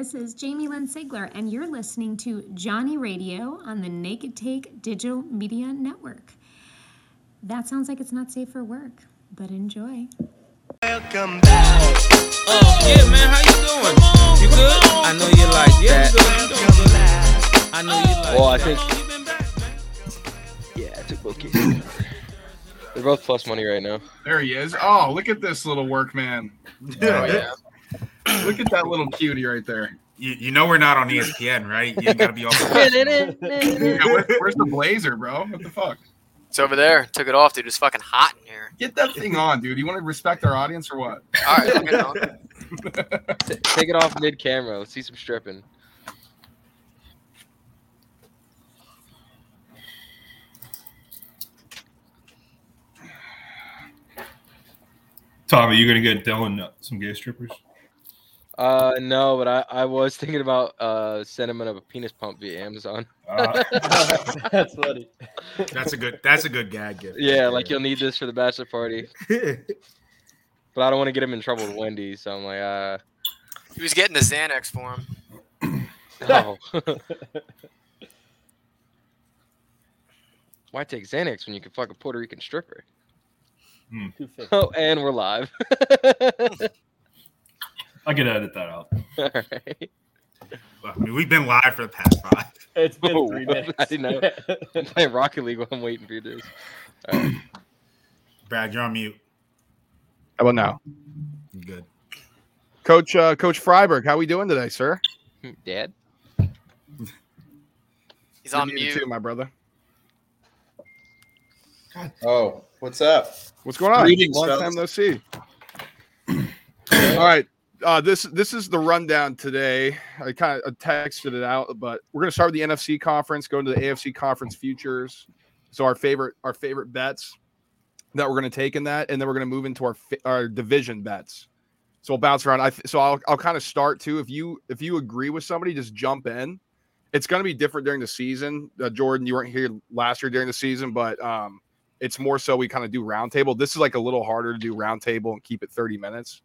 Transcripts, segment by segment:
This is Jamie Lynn Sigler, and you're listening to Johnny Radio on the Naked Take Digital Media Network. That sounds like it's not safe for work, but enjoy. Welcome back. Oh, yeah, man, how you doing? You good? I know you like that. I know you like that. Well, I think... Yeah, I took both cases. They're both plus money right now. There he is. Oh, look at this little workman. Oh, yeah. Look at that little cutie right there. You know we're not on ESPN, right? You gotta be off. Where's the blazer, bro? What the fuck? It's over there. Took it off, dude. It's fucking hot in here. Get that thing on, dude. You want to respect our audience or what? All right, look it on. Take it off mid-camera. Let's see some stripping. Tommy, you gonna get Dylan some gay strippers? No, but I was thinking about sending him a penis pump via Amazon. That's funny. That's a good gag gift. Yeah, like you'll need this for the bachelor party. But I don't want to get him in trouble with Wendy, so I'm like, he was getting the Xanax for him. Oh. Why take Xanax when you can fuck a Puerto Rican stripper? Hmm. Oh, and we're live. I can edit that out. All right. Well, I mean, we've been live for the past 5. It's been 3 minutes. I didn't know. I'm playing Rocket League while I'm waiting for you to do this. All right. Brad, you're on mute. How about now? Good. Coach Freiberg, how we doing today, sir? Dad? He's on mute too, my brother. God. Oh, what's up? What's going on? Greetings, long time no see. All right. This is the rundown today. I kind of texted it out, but we're going to start with the NFC conference, go into the AFC conference futures. So our favorite bets that we're going to take in that, and then we're going to move into our division bets. So we'll bounce around. I'll kind of start too. If you agree with somebody, just jump in. It's going to be different during the season. Jordan, you weren't here last year during the season, but it's more so we kind of do roundtable. This is like a little harder to do roundtable and keep it 30 minutes.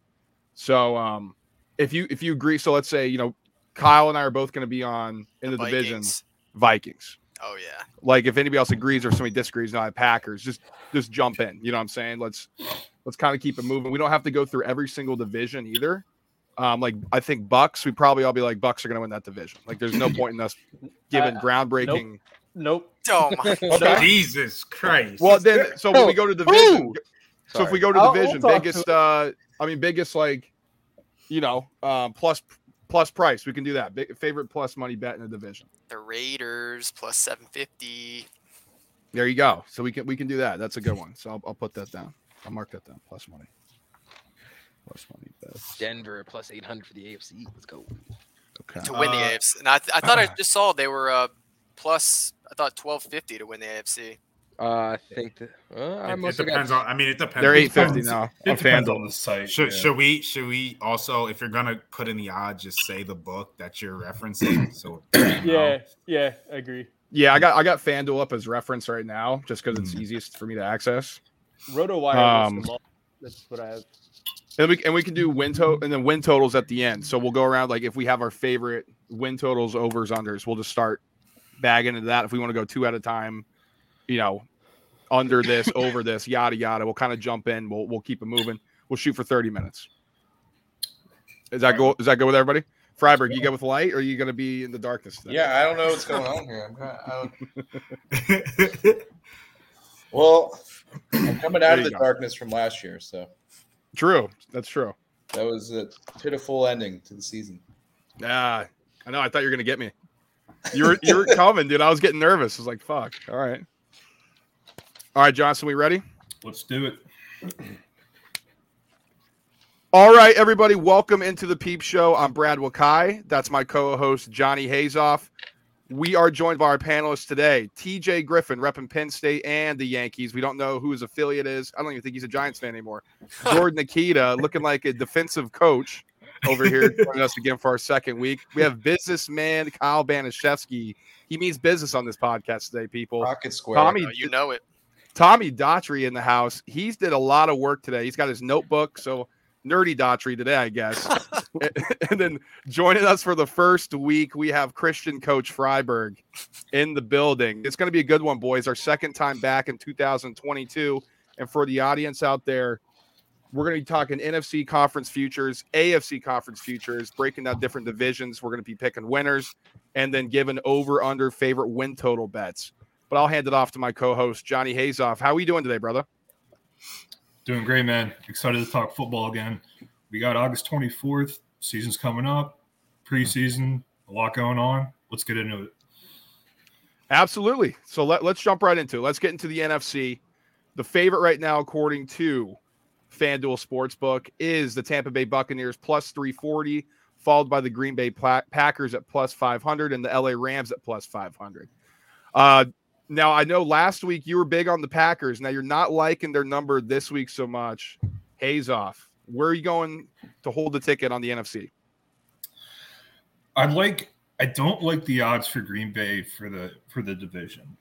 So if you agree, so let's say, you know, Kyle and I are both going to be on in the division Vikings. Oh yeah. Like if anybody else agrees or somebody disagrees, not Packers, just jump in. You know what I'm saying? Let's kind of keep it moving. We don't have to go through every single division either. Like I think Bucks, we probably all be like Bucks are going to win that division. Like there's no point in us giving groundbreaking. Nope. Oh my God. Jesus Christ. Well then, so when we go to division, so if we go to division, biggest, like, you know, plus price. We can do that. Favorite plus money bet in the division. The Raiders plus 750. There you go. So we can do that. That's a good one. So I'll put that down. I'll mark that down. Plus money bet. Denver plus 800 for the AFC. Let's go. Okay. To win the AFC. And I thought I just saw they were plus. I thought 1250 to win the AFC. I think that, it depends on. I mean, it depends. They're 850 now. It depends on the site. Should we also, if you're gonna put in the odds, just say the book that you're referencing? So yeah, I agree. Yeah, I got FanDuel up as reference right now, just because it's easiest for me to access. RotoWire. That's what I have. And we can do win totals at the end. So we'll go around, like if we have our favorite win totals, overs, unders, we'll just start bagging into that. If we want to go two at a time. You know, under this, over this, yada yada. We'll kind of jump in. We'll keep it moving. We'll shoot for 30 minutes. Does that go with everybody? Freiberg, you go with light, or are you going to be in the darkness today? Yeah, I don't know what's going on here. I'm coming out of the darkness from last year. So true. That's true. That was a pitiful ending to the season. Nah, I know. I thought you were going to get me. You were coming, dude. I was getting nervous. I was like, fuck. All right. All right, Johnson, we ready? Let's do it. All right, everybody, welcome into the Peep Show. I'm Brad Wakai. That's my co-host, Johnny Hazoff. We are joined by our panelists today. TJ Griffin, repping Penn State and the Yankees. We don't know who his affiliate is. I don't even think he's a Giants fan anymore. Jordan Nikita, looking like a defensive coach over here, joining us again for our second week. We have businessman Kyle Banaszewski. He means business on this podcast today, people. Rocket Square. Tommy, you know it. Tommy Daughtry in the house. He's did a lot of work today. He's got his notebook, so Nerdy Daughtry today, I guess. And then joining us for the first week, we have Christian Coach Freiberg in the building. It's going to be a good one, boys. Our second time back in 2022. And for the audience out there, we're going to be talking NFC conference futures, AFC conference futures, breaking down different divisions. We're going to be picking winners and then giving over, under, favorite win total bets. But I'll hand it off to my co-host, Johnny Hazoff. How are you doing today, brother? Doing great, man. Excited to talk football again. We got August 24th. Season's coming up. Preseason, a lot going on. Let's get into it. Absolutely. So let's jump right into it. Let's get into the NFC. The favorite right now, according to FanDuel Sportsbook, is the Tampa Bay Buccaneers plus 340, followed by the Green Bay Packers at plus 500 and the LA Rams at plus 500. Now, I know last week you were big on the Packers. Now, you're not liking their number this week so much. Hazoff, where are you going to hold the ticket on the NFC? I don't like the odds for Green Bay for the division.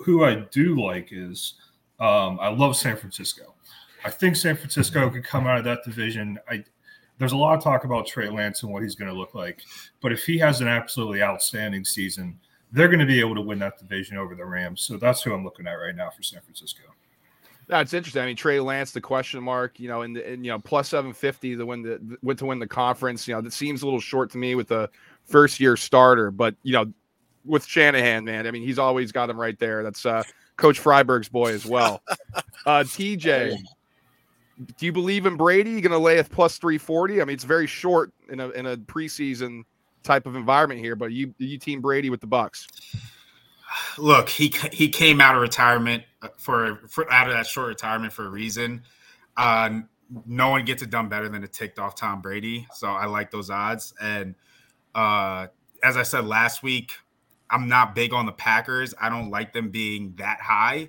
Who I do like is I love San Francisco. I think San Francisco could come out of that division. There's a lot of talk about Trey Lance and what he's going to look like. But if he has an absolutely outstanding season, they're going to be able to win that division over the Rams. So that's who I'm looking at right now for San Francisco. That's interesting. I mean, Trey Lance, the question mark, you know, and plus 750 to win the conference, you know, that seems a little short to me with a first year starter, but you know, with Shanahan, man, I mean, he's always got him right there. That's Coach Freiberg's boy as well. TJ, do you believe in Brady? You going to lay at plus 340? I mean, it's very short in a preseason type of environment here, but you team Brady with the Bucs. Look, he came out of retirement for out of that short retirement for a reason. No one gets it done better than a ticked off Tom Brady. So I like those odds. And as I said last week, I'm not big on the Packers. I don't like them being that high.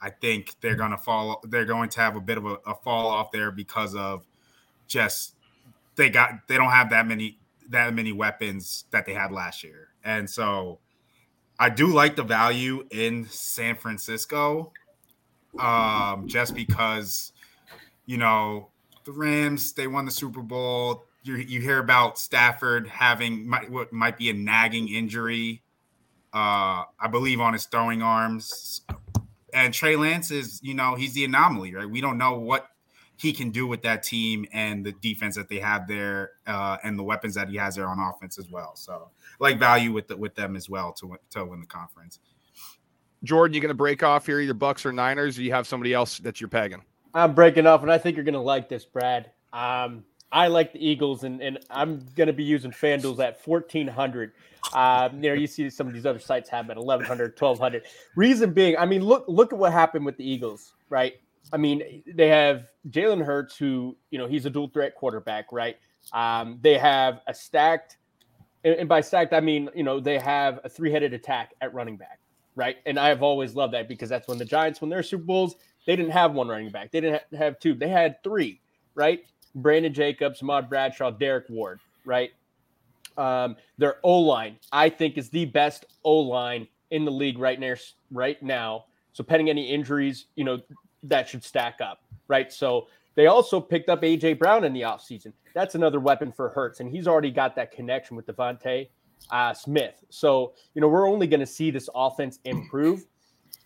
I think they're going to have a bit of a fall off there because of just they don't have that many weapons that they had last year. And so I do like the value in San Francisco just because, you know, the Rams, they won the Super Bowl. You hear about Stafford having what might be a nagging injury, I believe, on his throwing arms. And Trey Lance is, you know, he's the anomaly, right? We don't know what he can do with that team and the defense that they have there and the weapons that he has there on offense as well. So like value with them as well to win the conference. Jordan, you going to break off here, either Bucks or Niners, or you have somebody else that you're pegging? I'm breaking off, and I think you're going to like this, Brad. I like the Eagles, and I'm going to be using FanDuel's at 1,400. You know, you see some of these other sites have at 1,100, 1,200. Reason being, I mean, look at what happened with the Eagles, right? I mean, they have Jalen Hurts, who, you know, he's a dual threat quarterback, right? They have a stacked, and by stacked, I mean, you know, they have a three-headed attack at running back, right? And I've always loved that because that's when the Giants won their Super Bowls, they didn't have one running back. They didn't have two. They had three, right? Brandon Jacobs, Ahmad Bradshaw, Derek Ward, right? Their O-line, I think, is the best O-line in the league right now. So pending any injuries, you know, that should stack up, right? So they also picked up AJ Brown in the offseason. That's another weapon for Hurts, and he's already got that connection with Devontae Smith. So, you know, we're only going to see this offense improve.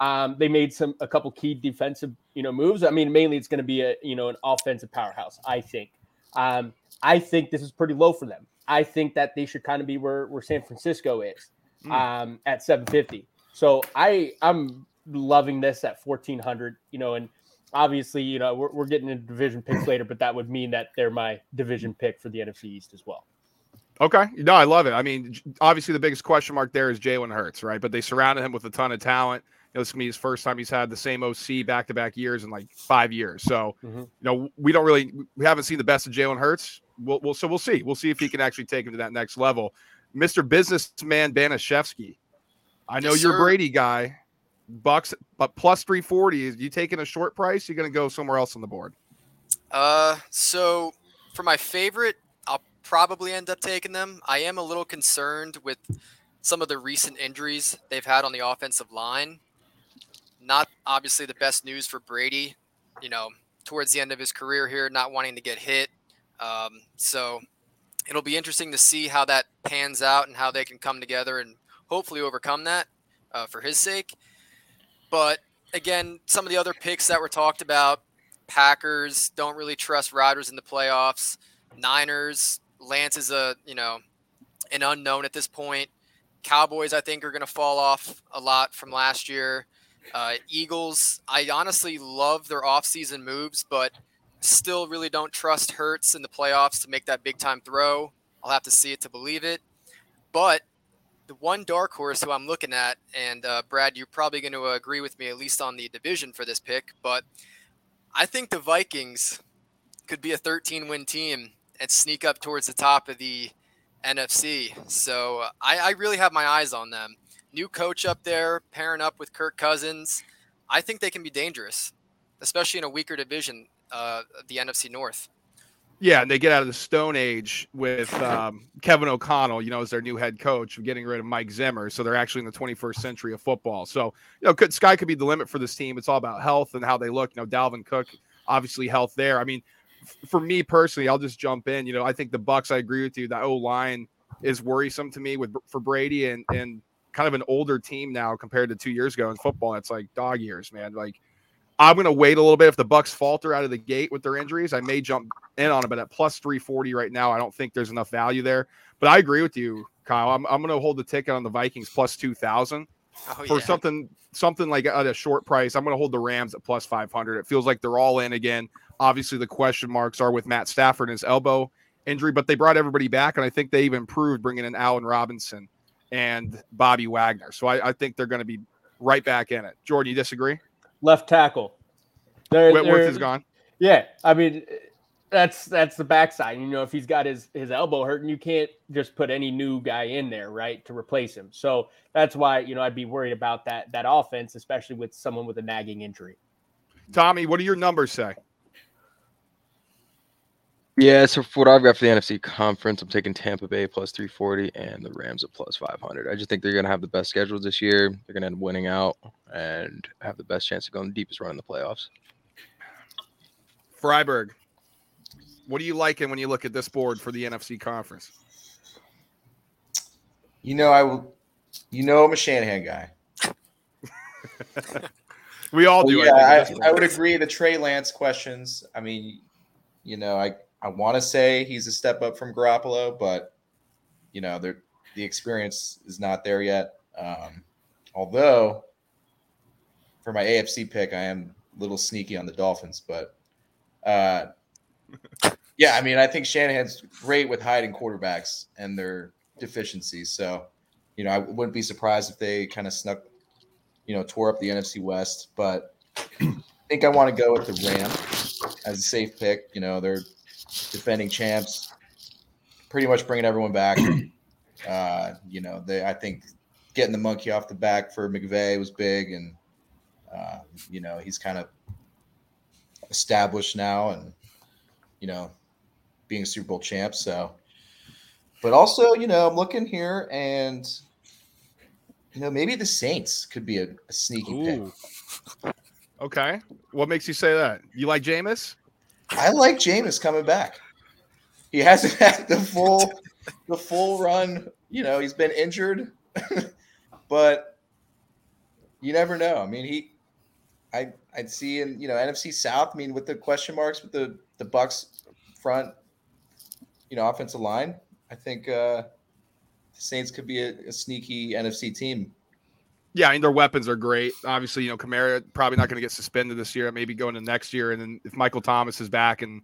They made a couple key defensive, you know, moves. I mean, mainly it's going to be an offensive powerhouse, I think. I think this is pretty low for them. I think that they should kind of be where San Francisco is at 750. So I'm loving this at 1,400, you know, and obviously, you know, we're getting into division picks later, but that would mean that they're my division pick for the NFC East as well. Okay. No, I love it. I mean, obviously the biggest question mark there is Jalen Hurts, right? But they surrounded him with a ton of talent. You know, this is going to be his first time he's had the same OC back-to-back years in like 5 years. So, You know, we haven't seen the best of Jalen Hurts. So we'll see. We'll see if he can actually take him to that next level. Mr. Businessman Banaszewski, I know you're a Brady guy. Bucks, but plus 340, is you taking a short price? You're going to go somewhere else on the board? So for my favorite, I'll probably end up taking them. I am a little concerned with some of the recent injuries they've had on the offensive line. Not obviously the best news for Brady, you know, towards the end of his career here, not wanting to get hit. So it'll be interesting to see how that pans out and how they can come together and hopefully overcome that for his sake. But again, some of the other picks that were talked about, Packers don't really trust Rodgers in the playoffs. Niners, Lance is an unknown at this point. Cowboys, I think, are going to fall off a lot from last year. Eagles, I honestly love their offseason moves, but still really don't trust Hurts in the playoffs to make that big-time throw. I'll have to see it to believe it. But the one dark horse who I'm looking at, and Brad, you're probably going to agree with me at least on the division for this pick, but I think the Vikings could be a 13-win team and sneak up towards the top of the NFC. So I really have my eyes on them. New coach up there, pairing up with Kirk Cousins. I think they can be dangerous, especially in a weaker division, the NFC North. Yeah, and they get out of the Stone Age with Kevin O'Connell, as their new head coach, getting rid of Mike Zimmer. So they're actually in the 21st century of football. So, sky could be the limit for this team. It's all about health and how they look. Dalvin Cook, obviously health there. I mean, for me personally, I'll just jump in. I think the Bucs. I agree with you. That O-line is worrisome to me for Brady and kind of an older team now compared to 2 years ago in football. It's like dog years, man. Like, I'm going to wait a little bit. If the Bucs falter out of the gate with their injuries, I may jump in on it, but at plus 340 right now, I don't think there's enough value there. But I agree with you, Kyle. I'm going to hold the ticket on the Vikings plus 2,000 for something like at a short price. I'm going to hold the Rams at plus 500. It feels like they're all in again. Obviously, the question marks are with Matt Stafford and his elbow injury, but they brought everybody back, and I think they even improved bringing in Allen Robinson and Bobby Wagner. So I think they're going to be right back in it. Jordan, you disagree? Left tackle. Whitworth is gone. Yeah, I mean, that's the backside. If he's got his elbow hurting, you can't just put any new guy in there, right, to replace him. So that's why, I'd be worried about that offense, especially with someone with a nagging injury. Tommy, what do your numbers say? Yeah, so for what I've got for the NFC Conference, I'm taking Tampa Bay plus 340 and the Rams at plus 500. I just think they're going to have the best schedule this year. They're going to end up winning out and have the best chance of going the deepest run in the playoffs. Freiberg, what do you like when you look at this board for the NFC Conference? I'm a Shanahan guy. We all do. Yeah, I would agree. The Trey Lance questions, I want to say he's a step up from Garoppolo, but, the experience is not there yet. Although, for my AFC pick, I am a little sneaky on the Dolphins. But, I think Shanahan's great with hiding quarterbacks and their deficiencies. So, I wouldn't be surprised if they kind of snuck, tore up the NFC West. But I think I want to go with the Rams as a safe pick. They're defending champs, pretty much bringing everyone back. I think getting the monkey off the back for McVay was big, and he's kind of established now, and being a Super Bowl champ. So, but also, I'm looking here, and maybe the Saints could be a sneaky pick. Okay. What makes you say that? You like Jameis? I like Jameis coming back. He hasn't had the full run. He's been injured, but you never know. I mean, I'd see in, NFC South, with the question marks with the Bucs front, offensive line, I think the Saints could be a sneaky NFC team. Yeah, their weapons are great. Obviously, Kamara probably not going to get suspended this year, maybe going to next year. And then if Michael Thomas is back and,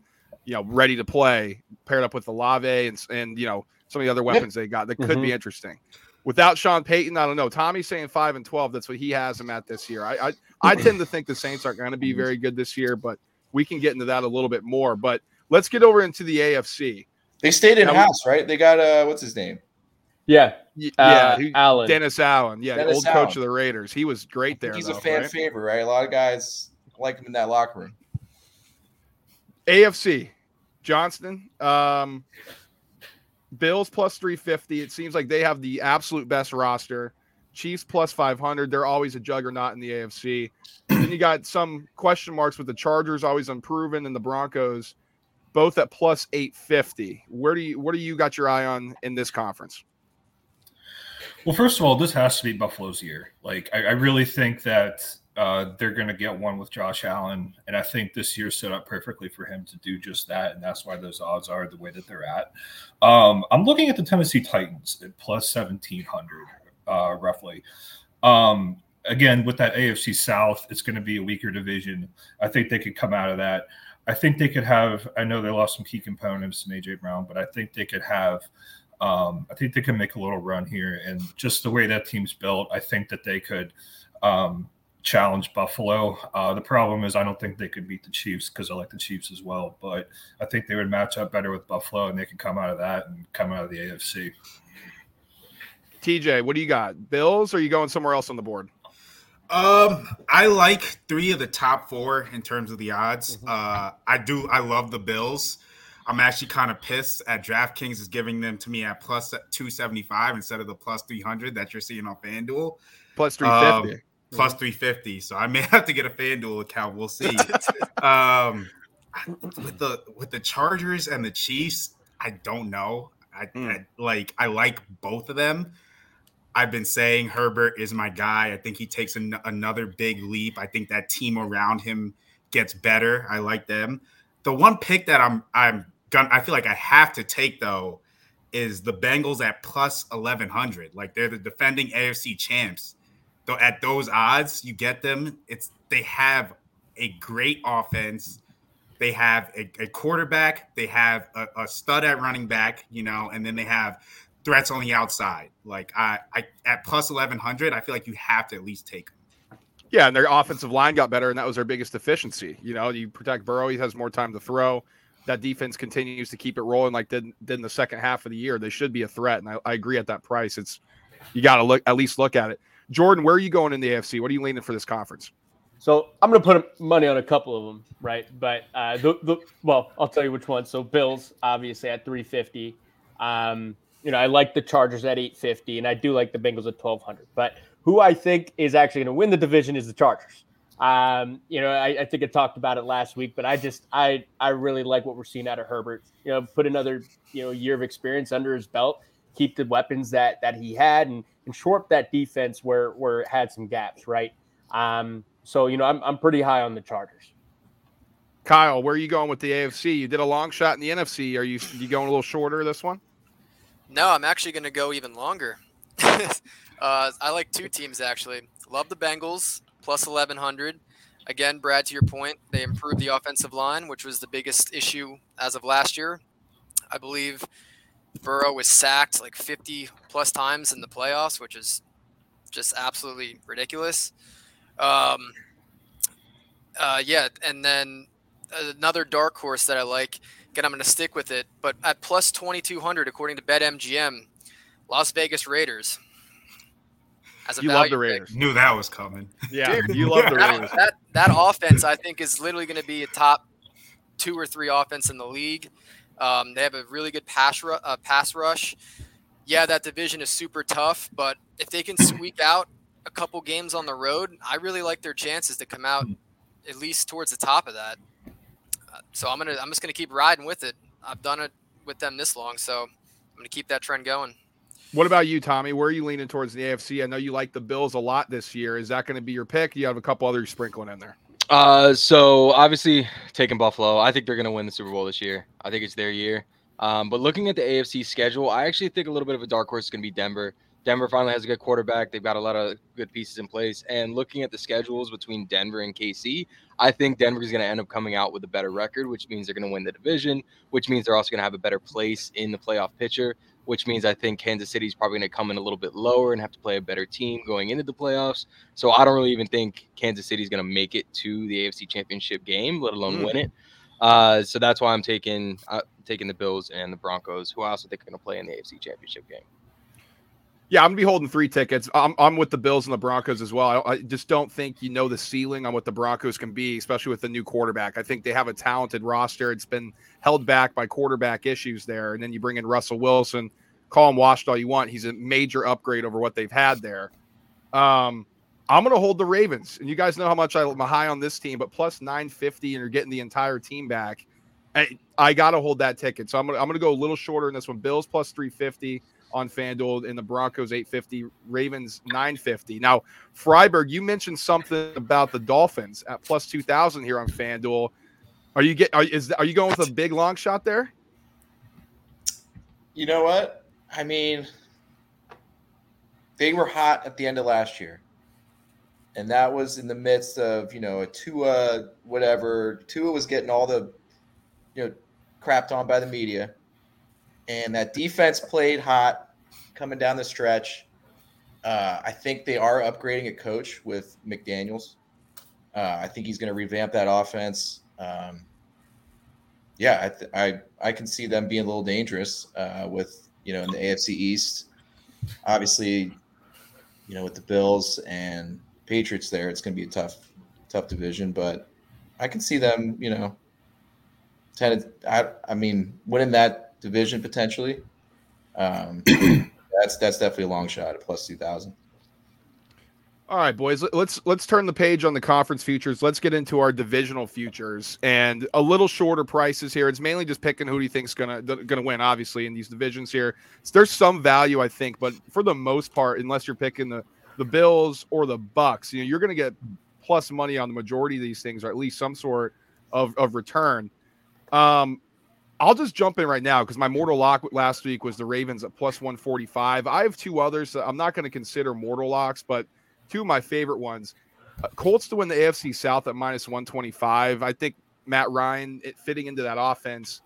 ready to play, paired up with Olave and some of the other weapons they got, that could be interesting. Without Sean Payton, I don't know. Tommy's saying 5-12. That's what he has him at this year. I tend to think the Saints aren't going to be very good this year, but we can get into that a little bit more. But let's get over into the AFC. They stayed in-house, right? They got what's his name? Yeah, Allen. Dennis Allen. Yeah, Dennis the old Allen. Coach of the Raiders. He was great there. He's a fan favorite, right? A lot of guys like him in that locker room. AFC, Johnston, Bills plus 350. It seems like they have the absolute best roster. Chiefs plus 500. They're always a juggernaut in the AFC. Then you got some question marks with the Chargers, always unproven, and the Broncos. both at plus 850. What do you got your eye on in this conference? Well, first of all, this has to be Buffalo's year. Like, I really think that they're going to get one with Josh Allen, and I think this year's set up perfectly for him to do just that, and that's why those odds are the way that they're at. I'm looking at the Tennessee Titans at plus 1,700, roughly. Again, with that AFC South, it's going to be a weaker division. I think they could come out of that. I think they could have – I know they lost some key components in AJ Brown, but I think they could have – I think they can make a little run here, and just the way that team's built, I think that they could challenge Buffalo. The problem is I don't think they could beat the Chiefs because I like the Chiefs as well, but I think they would match up better with Buffalo, and they can come out of that and come out of the AFC. TJ, what do you got? Bills, or are you going somewhere else on the board? I like three of the top four in terms of the odds. Mm-hmm. I love the Bills. I'm actually kind of pissed at DraftKings is giving them to me at plus 275 instead of the plus 300 that you're seeing on FanDuel. Plus 350. Plus 350. So I may have to get a FanDuel account. We'll see. With the Chargers and the Chiefs, I don't know. I like both of them. I've been saying Herbert is my guy. I think he takes another big leap. I think that team around him gets better. I like them. The one pick that I feel like I have to take, though, is the Bengals at plus 1,100. Like, they're the defending AFC champs. Though at those odds, you get them. They have a great offense. They have a quarterback. They have a stud at running back, and then they have threats on the outside. Like, I at plus 1,100, I feel like you have to at least take them. Yeah, and their offensive line got better, and that was their biggest deficiency. You protect Burrow, he has more time to throw. That defense continues to keep it rolling like did in the second half of the year. They should be a threat, and I agree at that price. You got to at least look at it. Jordan, where are you going in the AFC? What are you leaning for this conference? So I'm going to put money on a couple of them, right? But I'll tell you which one. So Bills, obviously, at 350. I like the Chargers at 850, and I do like the Bengals at 1,200. But who I think is actually going to win the division is the Chargers. I think I talked about it last week, but I really like what we're seeing out of Herbert. Put another year of experience under his belt, keep the weapons that he had, and shore up that defense where it had some gaps, right? I'm pretty high on the Chargers. Kyle, where are you going with the AFC? You did a long shot in the NFC. Are you going a little shorter this one? No, I'm actually going to go even longer. I like two teams, actually. Love the Bengals, plus 1,100. Again, Brad, to your point, they improved the offensive line, which was the biggest issue as of last year. I believe Burrow was sacked like 50-plus times in the playoffs, which is just absolutely ridiculous. And then another dark horse that I like, again, I'm going to stick with it, but at plus 2,200, according to BetMGM, Las Vegas Raiders. You love the Raiders. Pick. Knew that was coming. Yeah, dude, you love the Raiders. That offense, I think, is literally going to be a top 2 or 3 offense in the league. They have a really good pass rush. Yeah, that division is super tough, but if they can squeak out a couple games on the road, I really like their chances to come out at least towards the top of that. So I'm just going to keep riding with it. I've done it with them this long, so I'm going to keep that trend going. What about you, Tommy? Where are you leaning towards the AFC? I know you like the Bills a lot this year. Is that going to be your pick? You have a couple others sprinkling in there. So obviously taking Buffalo. I think they're going to win the Super Bowl this year. I think it's their year. But looking at the AFC schedule, I actually think a little bit of a dark horse is going to be Denver. Denver finally has a good quarterback. They've got a lot of good pieces in place. And looking at the schedules between Denver and KC, I think Denver is going to end up coming out with a better record, which means they're going to win the division, which means they're also going to have a better place in the playoff picture, which means I think Kansas City is probably going to come in a little bit lower and have to play a better team going into the playoffs. So I don't really even think Kansas City is going to make it to the AFC Championship game, let alone win it. So that's why I'm taking the Bills and the Broncos, who I also think are going to play in the AFC Championship game. Yeah, I'm going to be holding 3 tickets. I'm with the Bills and the Broncos as well. I just don't think the ceiling on what the Broncos can be, especially with the new quarterback. I think they have a talented roster. It's been held back by quarterback issues there. And then you bring in Russell Wilson, call him washed all you want. He's a major upgrade over what they've had there. I'm going to hold the Ravens. And you guys know how much I'm high on this team, but plus 950, and you're getting the entire team back. I got to hold that ticket. So I'm gonna go a little shorter in this one. Bills plus 350 on FanDuel and the Broncos 850, Ravens 950. Now, Freiberg, you mentioned something about the Dolphins at plus 2,000 here on FanDuel. Are you going with a big long shot there? You know what? I mean, they were hot at the end of last year. And that was in the midst of, you know, a Tua, whatever. Tua was getting all the, you know, crapped on by the media. And that defense played hot coming down the stretch. I think they are upgrading a coach with McDaniels. I think he's going to revamp that offense. I can see them being a little dangerous with, you know, in the AFC East. Obviously, you know, with the Bills and Patriots there, it's going to be a tough division, but I can see them, you know, winning that division potentially. That's definitely a long shot at plus 2,000. All right, boys, let's turn the page on the conference futures. Let's get into our divisional futures and a little shorter prices here. It's mainly just picking who do you think's gonna win, obviously, in these divisions here. There's some value, I think, but for the most part, unless you're picking the Bills or the Bucks, you know, you're gonna get plus money on the majority of these things, or at least some sort of return. I'll just jump in right now because my mortal lock last week was the Ravens at plus 145. I have two others that I'm not going to consider mortal locks, but two of my favorite ones. Colts to win the AFC South at minus 125. I think Matt Ryan fitting into that offense.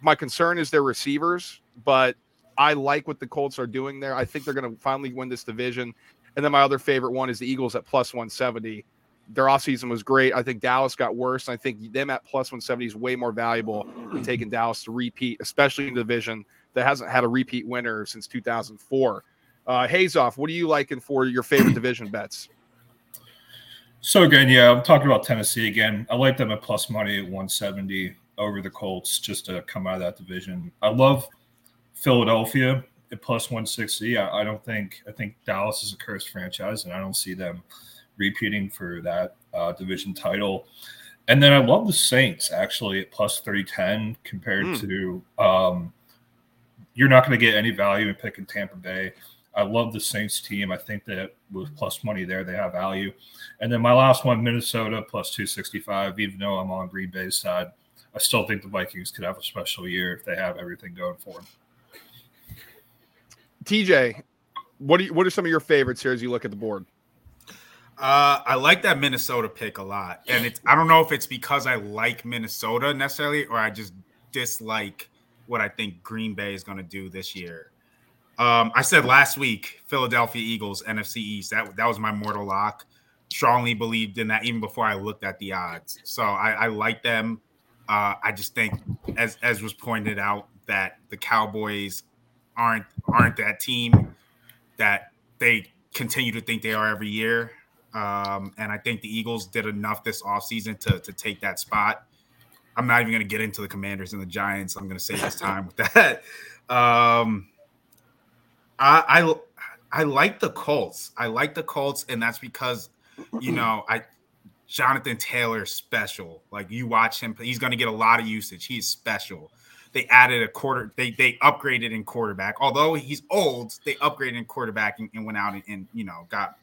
My concern is their receivers, but I like what the Colts are doing there. I think they're going to finally win this division. And then my other favorite one is the Eagles at plus 170. Their offseason was great. I think Dallas got worse. And I think them at plus 170 is way more valuable than taking Dallas to repeat, especially in a division that hasn't had a repeat winner since 2004. Hazoff, what are you liking for your favorite division bets? So again, yeah, I'm talking about Tennessee again. I like them at plus money at 170 over the Colts just to come out of that division. I love Philadelphia at plus 160. I think Dallas is a cursed franchise, and I don't see them repeating for that division title. And then I love the Saints actually at plus 310 compared to you're not going to get any value in picking Tampa Bay. I love the Saints team. I think that with plus money there, they have value. And then my last one, Minnesota, plus 265. Even though I'm on Green Bay's side, I still think the Vikings could have a special year if they have everything going for them. TJ, what are some of your favorites here as you look at the board? I like that Minnesota pick a lot. And I don't know if it's because I like Minnesota necessarily or I just dislike what I think Green Bay is going to do this year. I said last week, Philadelphia Eagles, NFC East. That was my mortal lock. Strongly believed in that even before I looked at the odds. So I like them. I just think, as was pointed out, that the Cowboys aren't that team that they continue to think they are every year. And I think the Eagles did enough this offseason to take that spot. I'm not even going to get into the Commanders and the Giants. I'm going to save this time with that. I like the Colts. I like the Colts, and that's because, you know, Jonathan Taylor's special. Like, you watch him, he's going to get a lot of usage. He's special. They added a quarter. They upgraded in quarterback. Although he's old, they upgraded in quarterback and went out and you know, got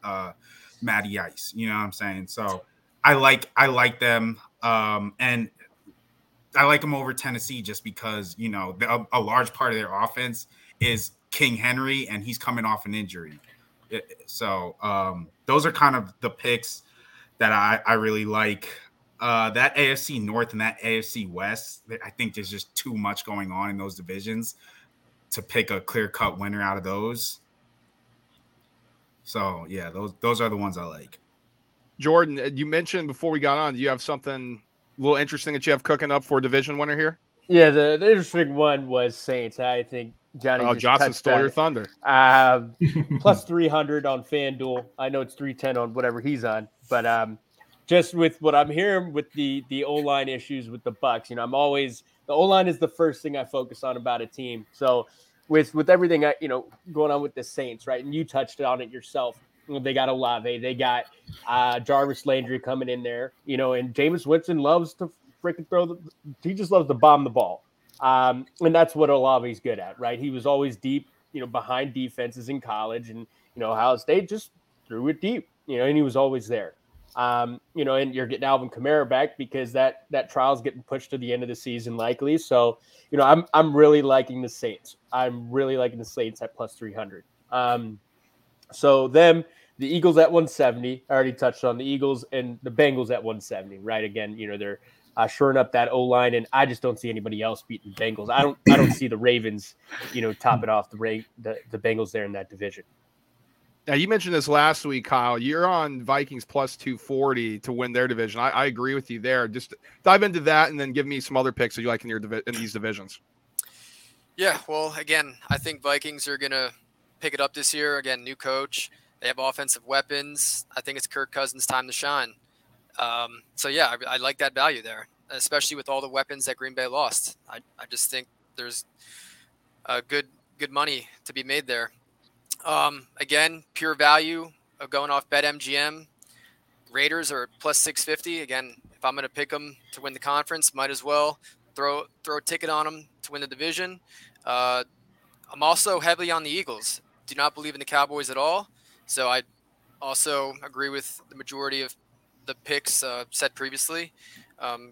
Matty Ice. You know what I'm saying? So I like them, and I like them over Tennessee just because, you know, a large part of their offense is King Henry, and he's coming off an injury. So those are kind of the picks that I really like. That AFC North and that AFC West, I think there's just too much going on in those divisions to pick a clear-cut winner out of those. So, yeah, those are the ones I like. Jordan, you mentioned before we got on, do you have something a little interesting that you have cooking up for a division winner here? Yeah, the interesting one was Saints. I think Johnson stole your thunder. Plus 300 on FanDuel. I know it's 310 on whatever he's on, but just with what I'm hearing with the O-line issues with the Bucs, you know, I'm always the O-line is the first thing I focus on about a team. So with everything I, you know, going on with the Saints, right? And you touched on it yourself. They got Olave, they got Jarvis Landry coming in there, you know, and Jameis Winston loves to freaking throw. He just loves to bomb the ball. And that's what Olave's good at, right? He was always deep, behind defenses in college, and, Ohio State just threw it deep, and he was always there. And you're getting Alvin Kamara back because that trial's getting pushed to the end of the season likely. So, I'm really liking the Saints. I'm really liking the Saints at plus 300. So them, the Eagles at 170, I already touched on the Eagles, and the Bengals at 170, right? Again, they're shoring up that O-line, and I just don't see anybody else beating the Bengals. I don't see the Ravens, topping off the Bengals there in that division. Now, you mentioned this last week, Kyle. You're on Vikings plus 240 to win their division. I agree with you there. Just dive into that and then give me some other picks that you like in these divisions. Yeah, well, again, I think Vikings are going to pick it up this year. Again, new coach. They have offensive weapons. I think it's Kirk Cousins' time to shine. I like that value there, especially with all the weapons that Green Bay lost. I just think there's good money to be made there. Again, pure value of going off BetMGM. Raiders are plus 650. Again, if I'm going to pick them to win the conference, might as well throw a ticket on them to win the division. I'm also heavily on the Eagles. Do not believe in the Cowboys at all. So I also agree with the majority of the picks said previously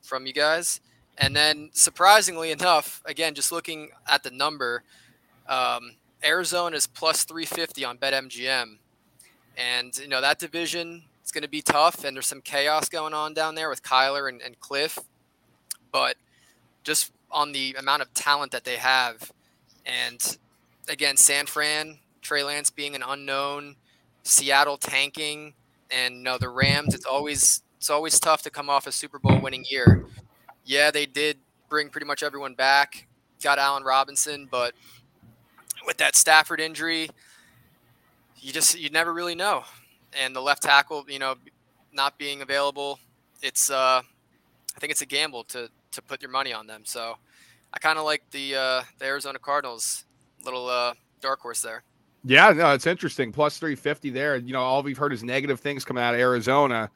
from you guys. And then surprisingly enough, again, just looking at the number, Arizona is plus 350 on BetMGM. And, that division is going to be tough, and there's some chaos going on down there with Kyler and Cliff. But just on the amount of talent that they have, and, again, San Fran, Trey Lance being an unknown, Seattle tanking, and the Rams, it's always tough to come off a Super Bowl winning year. Yeah, they did bring pretty much everyone back, got Allen Robinson, but – with that Stafford injury, you never really know. And the left tackle, not being available, it's I think it's a gamble to put your money on them. So I kind of like the Arizona Cardinals, little dark horse there. Yeah, no, it's interesting. Plus 350 there. All we've heard is negative things coming out of Arizona.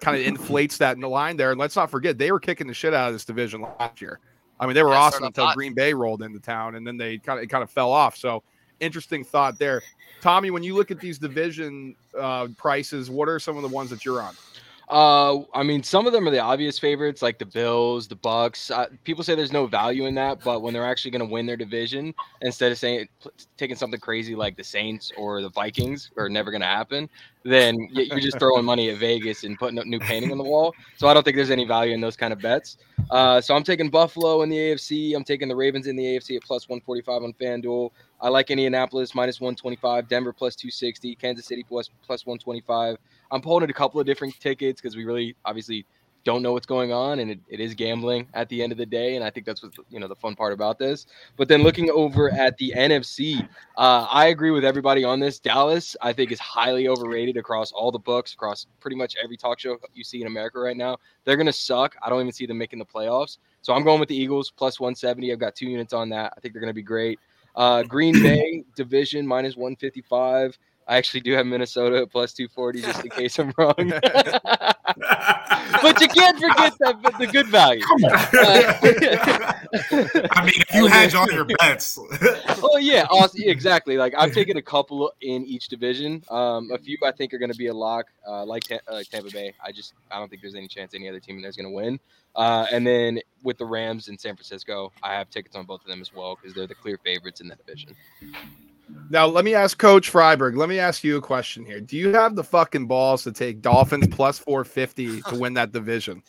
Kind of inflates that in the line there. And let's not forget, they were kicking the shit out of this division last year. I mean, they were awesome until Green Bay rolled into town, and then they kind of fell off. So, interesting thought there, Tommy. When you look at these division prices, what are some of the ones that you're on? I mean, some of them are the obvious favorites, like the Bills, the Bucks. People say there's no value in that, but when they're actually going to win their division, instead of taking something crazy like the Saints or the Vikings, or never going to happen, then you're just throwing money at Vegas and putting up new painting on the wall. So I don't think there's any value in those kind of bets. So I'm taking Buffalo in the AFC. I'm taking the Ravens in the AFC at plus 145 on FanDuel. I like Indianapolis minus 125, Denver plus 260, Kansas City plus 125. I'm pulling at a couple of different tickets because we really obviously don't know what's going on, and it is gambling at the end of the day, and I think that's what the fun part about this. But then looking over at the NFC, I agree with everybody on this. Dallas, I think, is highly overrated across all the books, across pretty much every talk show you see in America right now. They're going to suck. I don't even see them making the playoffs. So I'm going with the Eagles plus 170. I've got 2 units on that. I think they're going to be great. Green Bay division minus 155. I actually do have Minnesota plus 240 just in case I'm wrong. But you can't forget the good value. I mean, if you hedge all your bets. Oh, yeah, exactly. Like, I've taken a couple in each division. A few I think are going to be a lock, like Tampa Bay. I don't think there's any chance any other team in there is going to win. And then with the Rams in San Francisco, I have tickets on both of them as well because they're the clear favorites in that division. Now, let me ask Coach Freiberg. Let me ask you a question here. Do you have the fucking balls to take Dolphins plus 450 to win that division?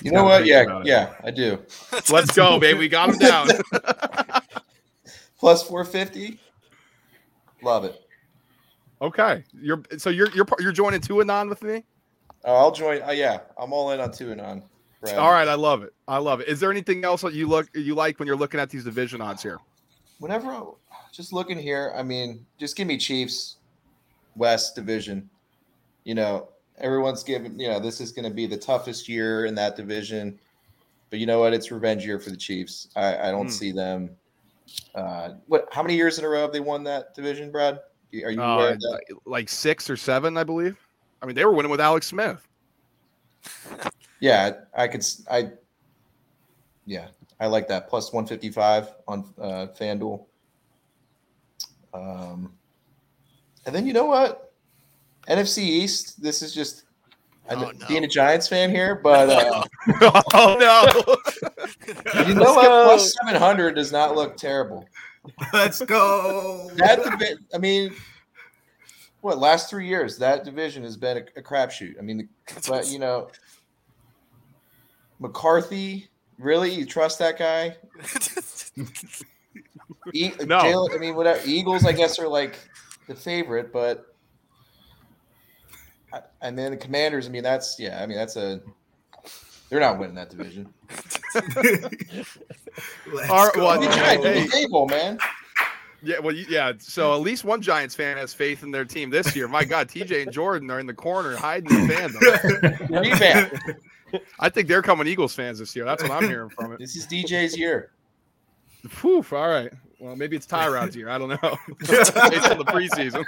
You know what? Yeah, I do. Let's go, babe. We got him down. Plus 450. Love it. Okay. You're joining Tuanon with me? I'll join. Yeah, I'm all in on Tuanon. Right. All right, I love it. Is there anything else that you like when you're looking at these division odds here? Whenever I'm just looking here, I mean, just give me Chiefs West division. Everyone's giving. This is going to be the toughest year in that division, but you know what? It's revenge year for the Chiefs. I don't see them. How many years in a row have they won that division, Brad? Are you aware of that? Like 6 or 7, I believe. I mean, they were winning with Alex Smith. Yeah, I like that. Plus 155 on FanDuel. And then you know what? NFC East, this is just being a Giants fan here, but you know what? Plus 700 does not look terrible. Let's go. Last 3 years, that division has been a crapshoot. I mean, but you know, McCarthy, really? You trust that guy? No. Whatever. Eagles, I guess, are like the favorite, but and then the Commanders. They're not winning that division. Table, man. Yeah, so at least one Giants fan has faith in their team this year. My God, TJ and Jordan are in the corner hiding the fandom. I think they're coming Eagles fans this year. That's what I'm hearing from it. This is DJ's year. Whew, all right. Well, maybe it's Tyrod's year. I don't know. Based on the preseason.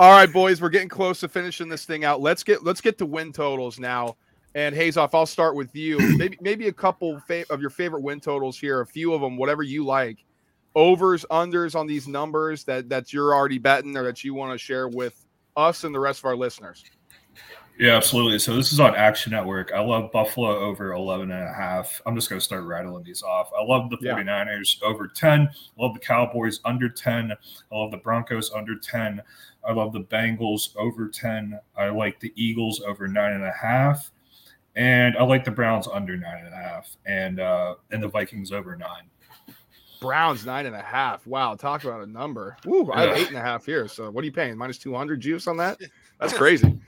All right, boys, we're getting close to finishing this thing out. Let's get to win totals now. And Hazoff, I'll start with you. Maybe a couple of your favorite win totals here. A few of them, whatever you like. Overs, unders on these numbers that you're already betting or that you want to share with us and the rest of our listeners. Yeah, absolutely. So this is on Action Network. I love Buffalo over 11.5. I'm just going to start rattling these off. I love the 49ers over 10. I love the Cowboys under 10. I love the Broncos under 10. I love the Bengals over 10. I like the Eagles over 9.5. And I like the Browns under 9.5 and the Vikings over 9. Browns 9.5. Wow, talk about a number. Woo, I have 8.5 here. So what are you paying? Minus 200 juice on that? That's crazy.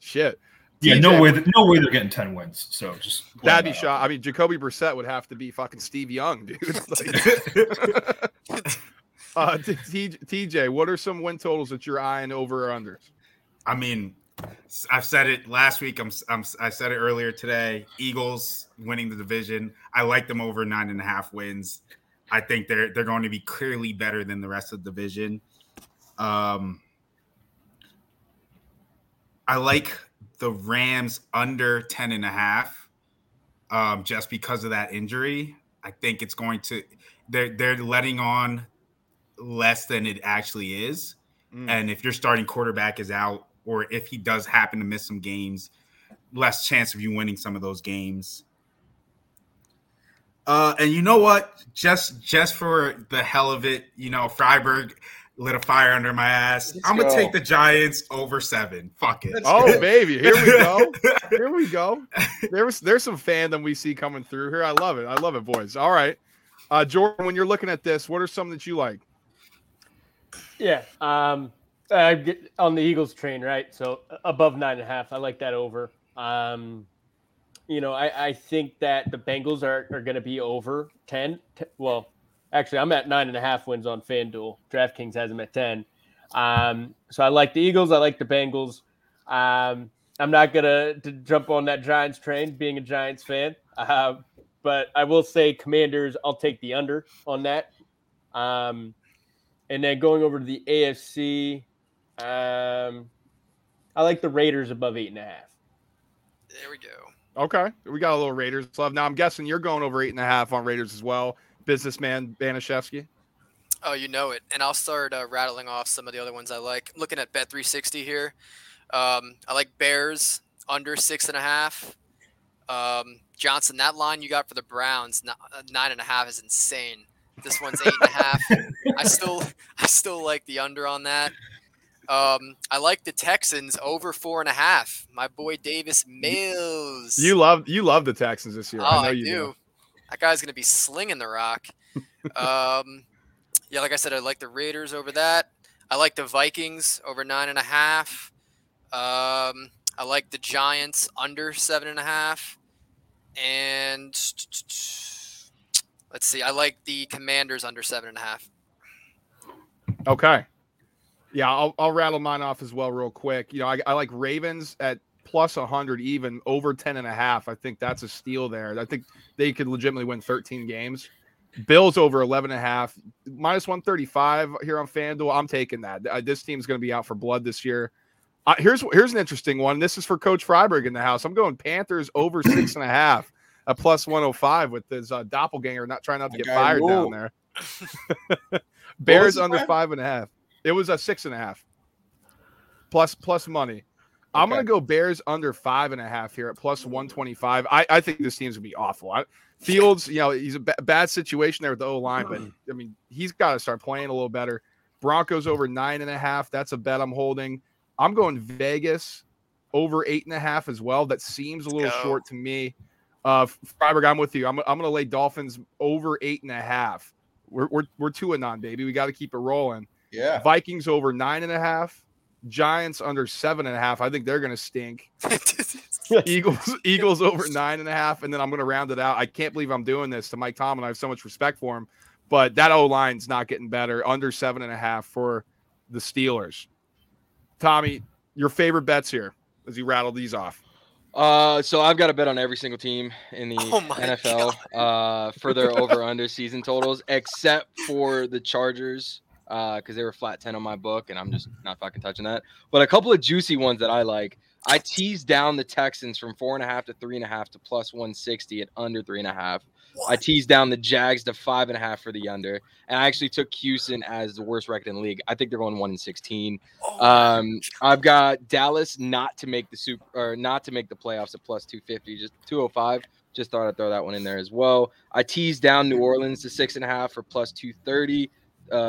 Shit. Yeah, TJ, no way they're getting 10 wins. So just that'd be shot. I mean, Jacoby Brissett would have to be fucking Steve Young, dude. TJ, what are some win totals that you're eyeing over or under? I mean, I've said it last week. I said it earlier today. Eagles winning the division. I like them over 9.5 wins. I think they're going to be clearly better than the rest of the division. I like the Rams under 10.5, just because of that injury. I think it's going to they're letting on less than it actually is, and if your starting quarterback is out, or if he does happen to miss some games, less chance of you winning some of those games. And you know what? Just for the hell of it, Freiberg lit a fire under my ass. I'm going to take the Giants over 7. Fuck it. Baby. Here we go. There's some fandom we see coming through here. I love it, boys. All right. Jordan, when you're looking at this, what are some that you like? Yeah. I get on the Eagles train, right? So above 9.5, I like that over. I think that the Bengals are going to be over 10. Well, actually, I'm at 9.5 wins on FanDuel. DraftKings has them at 10. So I like the Eagles. I like the Bengals. I'm not going to jump on that Giants train, being a Giants fan. But I will say Commanders, I'll take the under on that. And then going over to the AFC, I like the Raiders above 8.5. There we go. Okay. We got a little Raiders love. Now I'm guessing you're going over 8.5 on Raiders as well. Businessman Banaszewski. Oh, you know it. And I'll start rattling off some of the other ones I like. I'm looking at Bet360 here. I like Bears under 6.5. Johnson, that line you got for the Browns, 9.5 is insane. This one's 8.5. I still like the under on that. I like the Texans over 4.5. My boy Davis Mills. You love the Texans this year. Oh, I know you do. That guy's gonna be slinging the rock. Like I said, I like the Raiders over that. I like the Vikings over 9.5. I like the Giants under 7.5. And let's see. I like the Commanders under 7.5. Okay. Yeah, I'll rattle mine off as well real quick. I like Ravens at plus 100 even over 10.5. I think that's a steal there. I think they could legitimately win 13 games. Bills over 11.5. Minus 135 here on FanDuel. I'm taking that. This team's going to be out for blood this year. Here's an interesting one. This is for Coach Freiberg in the house. I'm going Panthers over 6.5 at plus 105 with his doppelganger not trying not to get fired down there. Bears under 5.5. It was a 6.5 plus money. Okay. I'm going to go Bears under 5.5 here at plus 125. I think this team's going to be awful. Fields, he's a bad situation there with the O-line, but, he's got to start playing a little better. Broncos over 9.5. That's a bet I'm holding. I'm going Vegas over 8.5 as well. That seems a little short to me. Freiberg, I'm with you. I'm going to lay Dolphins over 8.5. We're 2-0, baby. We got to keep it rolling. Yeah. Vikings over 9.5. Giants under 7.5. I think they're going to stink. Eagles over 9.5, and then I'm going to round it out. I can't believe I'm doing this to Mike Tomlin. I have so much respect for him, but that O-line's not getting better. Under 7.5 for the Steelers. Tommy, your favorite bets here as you rattle these off. So I've got a bet on every single team in the NFL for their over/under season totals, except for the Chargers. Because they were flat 10 on my book, and I'm just not fucking touching that. But a couple of juicy ones that I like. I teased down the Texans from 4.5 to 3.5 to plus 160 at under 3.5. I teased down the Jags to 5.5 for the under. And I actually took Houston as the worst record in the league. I think they're going 1-16. I've got Dallas not to make the playoffs at plus 250, just 205. Just thought I'd throw that one in there as well. I teased down New Orleans to 6.5 for plus 230.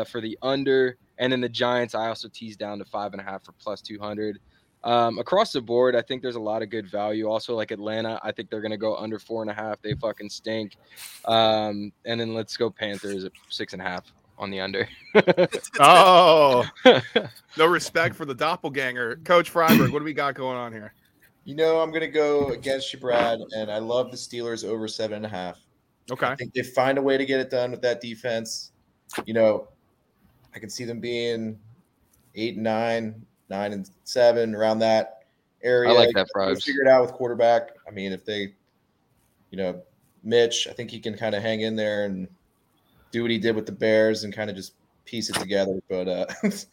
For the under, and then the Giants I also teased down to 5.5 for plus 200. Across the board, I think there's a lot of good value. Also, like Atlanta, I think they're going to go under 4.5. They fucking stink. And then let's go Panthers at 6.5 on the under. Oh, no respect for the doppelganger. Coach Freiberg, what do we got going on here? I'm going to go against you, Brad, and I love the Steelers over 7.5. Okay. I think they find a way to get it done with that defense. I can see them being 8-9, 9-7, around that area. I like that prize. Figure it out with quarterback. If they, Mitch, I think he can kind of hang in there and do what he did with the Bears and kind of just piece it together. But if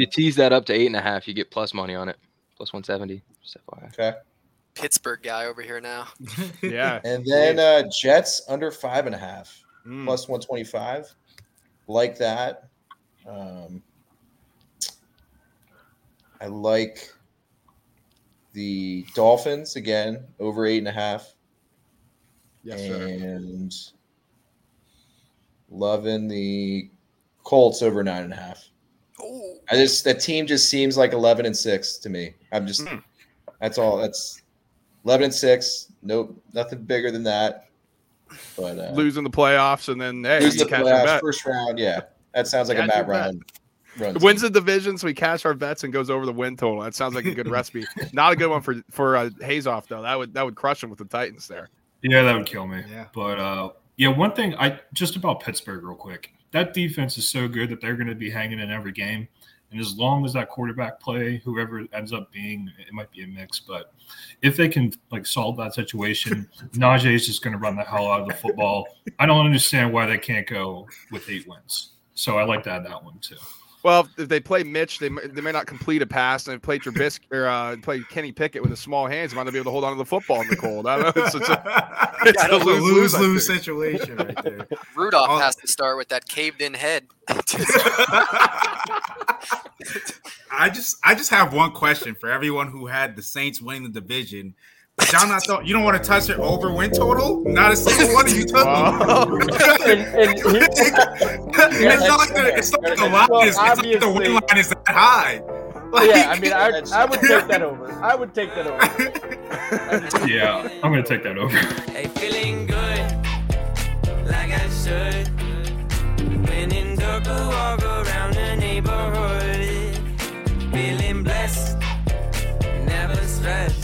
you tease that up to 8.5, you get plus money on it, plus 170. Okay. Pittsburgh guy over here now. Yeah. And then Jets under 5.5. Plus 125, like that. I like the Dolphins again over 8.5. Yes, and sir. Loving the Colts over 9.5. Ooh. That team just seems like 11-6 to me. I'm just that's all. That's 11-6. Nope, nothing bigger than that. But losing the playoffs and then you catch your bet. First round, yeah. That sounds like a Matt Ryan run. Wins the division, so we cash our bets and goes over the win total. That sounds like a good recipe. Not a good one for Hazoff though. That would crush him with the Titans there. Yeah, that would kill me. Yeah. But one thing I just about Pittsburgh real quick. That defense is so good that they're going to be hanging in every game. And as long as that quarterback play, whoever it ends up being, it might be a mix. But if they can solve that situation, Najee is just going to run the hell out of the football. I don't understand why they can't go with 8 wins. So I like to add that one too. Well, if they play Mitch, they may not complete a pass, and if they play Trubisky or play Kenny Pickett with the small hands, they might not be able to hold on to the football in the cold. I don't know. It's a lose-lose situation right there. Rudolph has to start with that caved-in head. I just have one question for everyone who had the Saints winning the division. John, I thought you don't want to touch it over win total? Not a single one of you took them. It's not like the win line is that high. I would take that over. Yeah, I'm going to take that over. Hey, feeling good like I should. When in dark, I walk around the neighborhood. Feeling blessed, never stressed.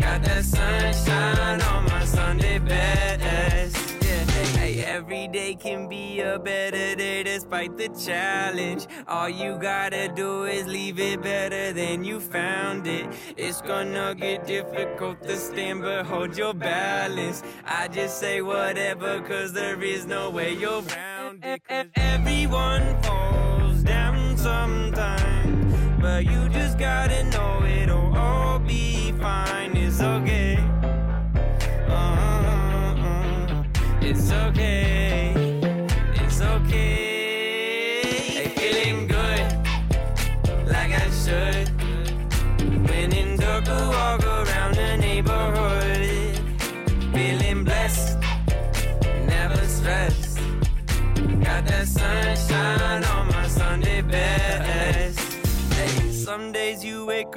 Got that sunshine on my Sunday best. Yeah. Hey, every day can be a better day despite the challenge. All you gotta do is leave it better than you found it. It's gonna get difficult to stand, but hold your balance. I just say whatever, cause there is no way you're round it. Everyone falls down sometimes. but you just gotta know it'll all be fine. It's okay. It's okay. It's okay. Feeling good, like I should. When in dark, I walk around the neighborhood. Feeling blessed, never stressed. Got that sunshine on my Sunday best. Hey, some days you wake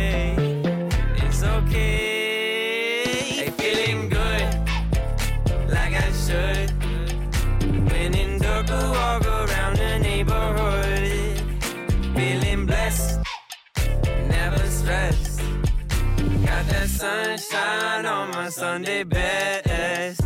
It's okay. Feeling good, like I should. When in dark, I walk around the neighborhood. Feeling blessed, never stressed. Got that sunshine on my Sunday best.